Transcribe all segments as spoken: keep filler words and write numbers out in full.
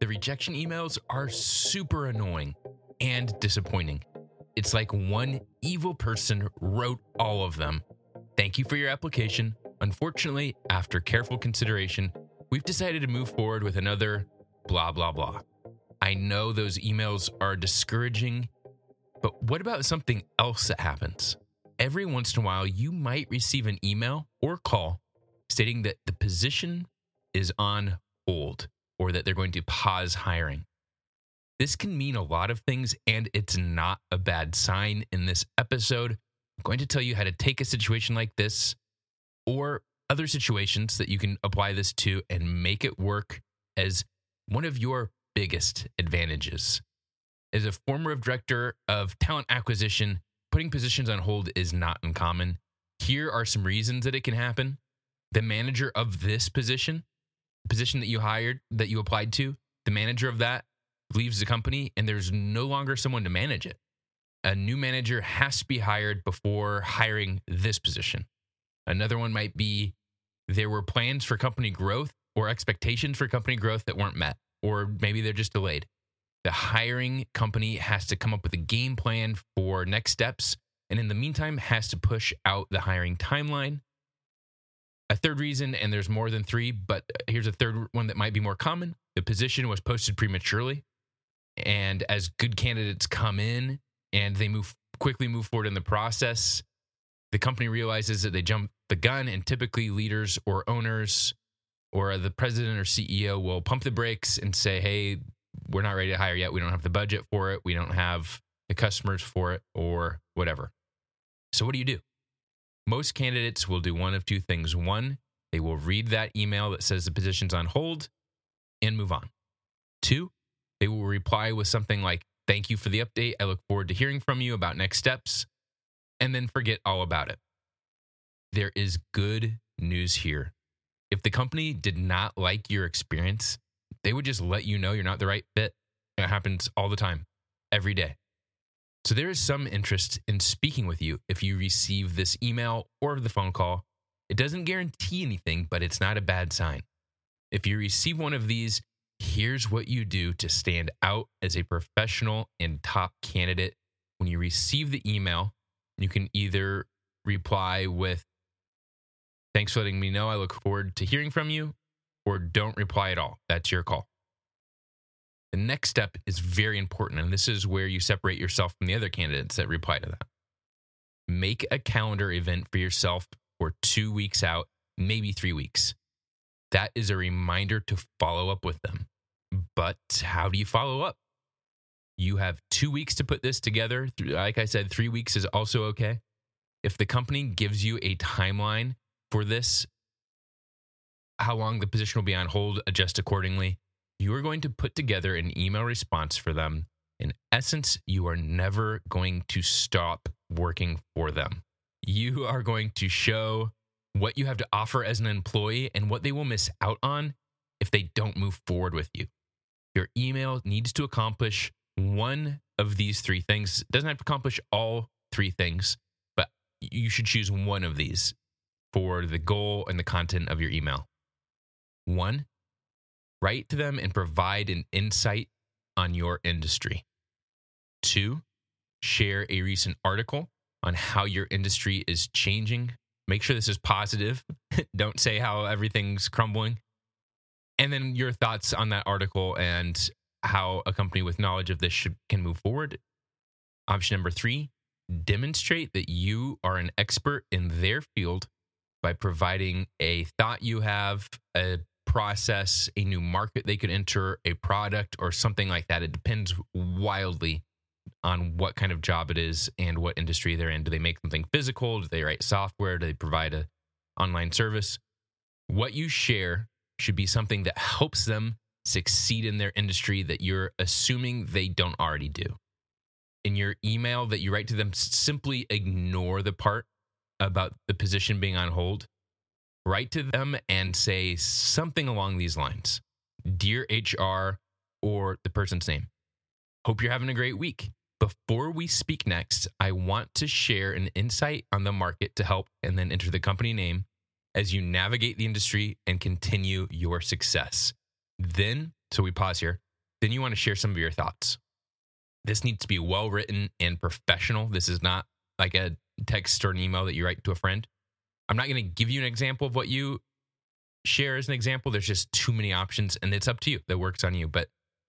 The rejection emails are super annoying and disappointing. It's like one evil person wrote all of them. Thank you for your application. Unfortunately, after careful consideration, we've decided to move forward with another blah, blah, blah. I know those emails are discouraging, but what about something else that happens? Every once in a while, you might receive an email or call stating that the position is on hold or that they're going to pause hiring. This can mean a lot of things, and it's not a bad sign. In this episode, I'm going to tell you how to take a situation like this or other situations that you can apply this to and make it work as one of your biggest advantages. As a former director of talent acquisition, putting positions on hold is not uncommon. Here are some reasons that it can happen. The manager of this position, the position that you hired, that you applied to, the manager of that leaves the company and there's no longer someone to manage it. A new manager has to be hired before hiring this position. Another one might be there were plans for company growth or expectations for company growth that weren't met. Or maybe they're just delayed. The hiring company has to come up with a game plan for next steps, and in the meantime, has to push out the hiring timeline. A third reason, and there's more than three, but here's a third one that might be more common. The position was posted prematurely, and as good candidates come in and they move quickly move forward in the process, the company realizes that they jumped the gun, and typically leaders or owners or the president or C E O will pump the brakes and say, hey, we're not ready to hire yet. We don't have the budget for it. We don't have the customers for it or whatever. So what do you do? Most candidates will do one of two things. One, they will read that email that says the position's on hold and move on. Two, they will reply with something like, thank you for the update. I look forward to hearing from you about next steps, and then forget all about it. There is good news here. If the company did not like your experience, they would just let you know you're not the right fit. It happens all the time, every day. So there is some interest in speaking with you if you receive this email or the phone call. It doesn't guarantee anything, but it's not a bad sign. If you receive one of these, here's what you do to stand out as a professional and top candidate. When you receive the email, you can either reply with, thanks for letting me know. I look forward to hearing from you, or don't reply at all. That's your call. The next step is very important, and this is where you separate yourself from the other candidates that reply to that. Make a calendar event for yourself for two weeks out, maybe three weeks. That is a reminder to follow up with them. But how do you follow up? You have two weeks to put this together. Like I said, three weeks is also okay. If the company gives you a timeline for this, how long the position will be on hold, adjust accordingly. You are going to put together an email response for them. In essence, you are never going to stop working for them. You are going to show what you have to offer as an employee and what they will miss out on if they don't move forward with you. Your email needs to accomplish one of these three things. It doesn't have to accomplish all three things, but you should choose one of these for the goal and the content of your email. One, write to them and provide an insight on your industry. Two, share a recent article on how your industry is changing. Make sure this is positive. Don't say how everything's crumbling. And then your thoughts on that article and how a company with knowledge of this should, can move forward. Option number three, demonstrate that you are an expert in their field by providing a thought you have, a process, a new market they could enter, a product, or something like that. It depends wildly on what kind of job it is and what industry they're in. Do they make something physical? Do they write software? Do they provide an online service? What you share should be something that helps them succeed in their industry that you're assuming they don't already do. In your email that you write to them, simply ignore the part about the position being on hold. Write to them and say something along these lines. Dear H R, or the person's name. Hope you're having a great week. Before we speak next, I want to share an insight on the market to help, and then enter the company name, as you navigate the industry and continue your success. Then, so we pause here, then you want to share some of your thoughts. This needs to be well-written and professional. This is not like a text or an email that you write to a friend. I'm not going to give you an example of what you share as an example. There's just too many options, and it's up to you. That works on you. But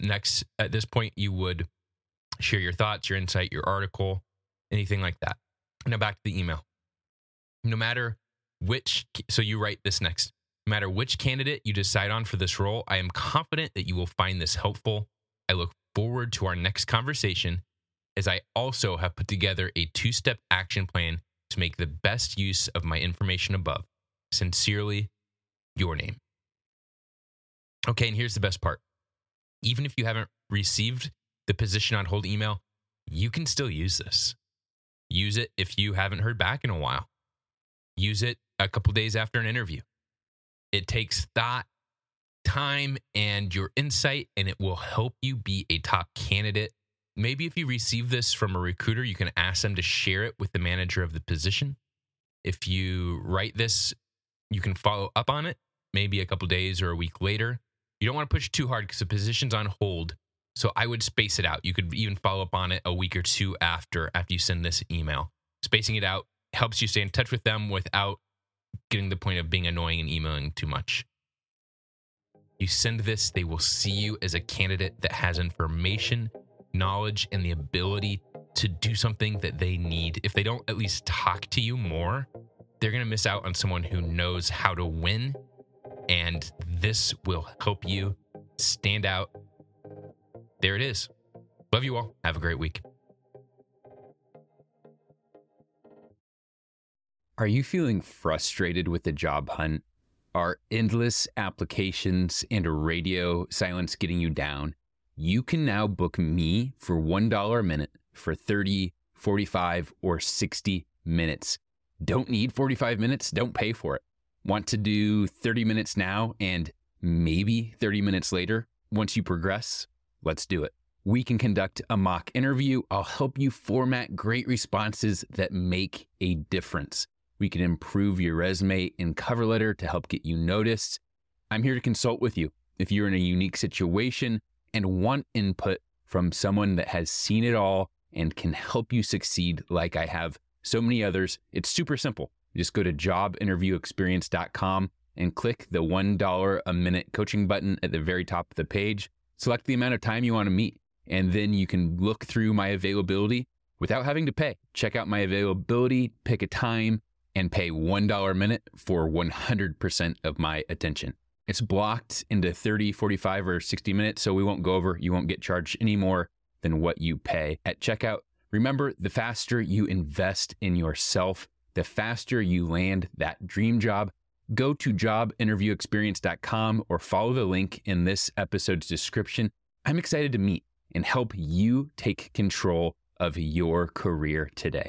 next, at this point, you would share your thoughts, your insight, your article, anything like that. Now back to the email. No matter which, so you write this next. No matter which candidate you decide on for this role, I am confident that you will find this helpful. I look forward to our next conversation, as I also have put together a two-step action plan to make the best use of my information above. Sincerely, your name. Okay, and here's the best part. Even if you haven't received the position on hold email, you can still use this. Use it if you haven't heard back in a while. Use it a couple days after an interview. It takes thought, time, and your insight, and it will help you be a top candidate. Maybe if you receive this from a recruiter, you can ask them to share it with the manager of the position. If you write this, you can follow up on it, maybe a couple days or a week later. You don't want to push too hard because the position's on hold, so I would space it out. You could even follow up on it a week or two after, after you send this email. Spacing it out helps you stay in touch with them without getting to the point of being annoying and emailing too much. You send this, they will see you as a candidate that has information, knowledge, and the ability to do something that they need. If they don't at least talk to you more, they're going to miss out on someone who knows how to win. And this will help you stand out. There it is. Love you all. Have a great week. Are you feeling frustrated with the job hunt? Are endless applications and a radio silence getting you down? You can now book me for one dollar a minute for thirty, forty-five, or sixty minutes. Don't need forty-five minutes, don't pay for it. Want to do thirty minutes now and maybe thirty minutes later? Once you progress, let's do it. We can conduct a mock interview. I'll help you format great responses that make a difference. We can improve your resume and cover letter to help get you noticed. I'm here to consult with you if you're in a unique situation and want input from someone that has seen it all and can help you succeed like I have so many others. It's super simple. Just go to job interview experience dot com and click the one dollar a minute coaching button at the very top of the page. Select the amount of time you want to meet, and then you can look through my availability without having to pay. Check out my availability, pick a time, and pay one dollar a minute for one hundred percent of my attention. It's blocked into thirty, forty-five, or sixty minutes, so we won't go over. You won't get charged any more than what you pay at checkout. Remember, the faster you invest in yourself, the faster you land that dream job. Go to job interview experience dot com or follow the link in this episode's description. I'm excited to meet and help you take control of your career today.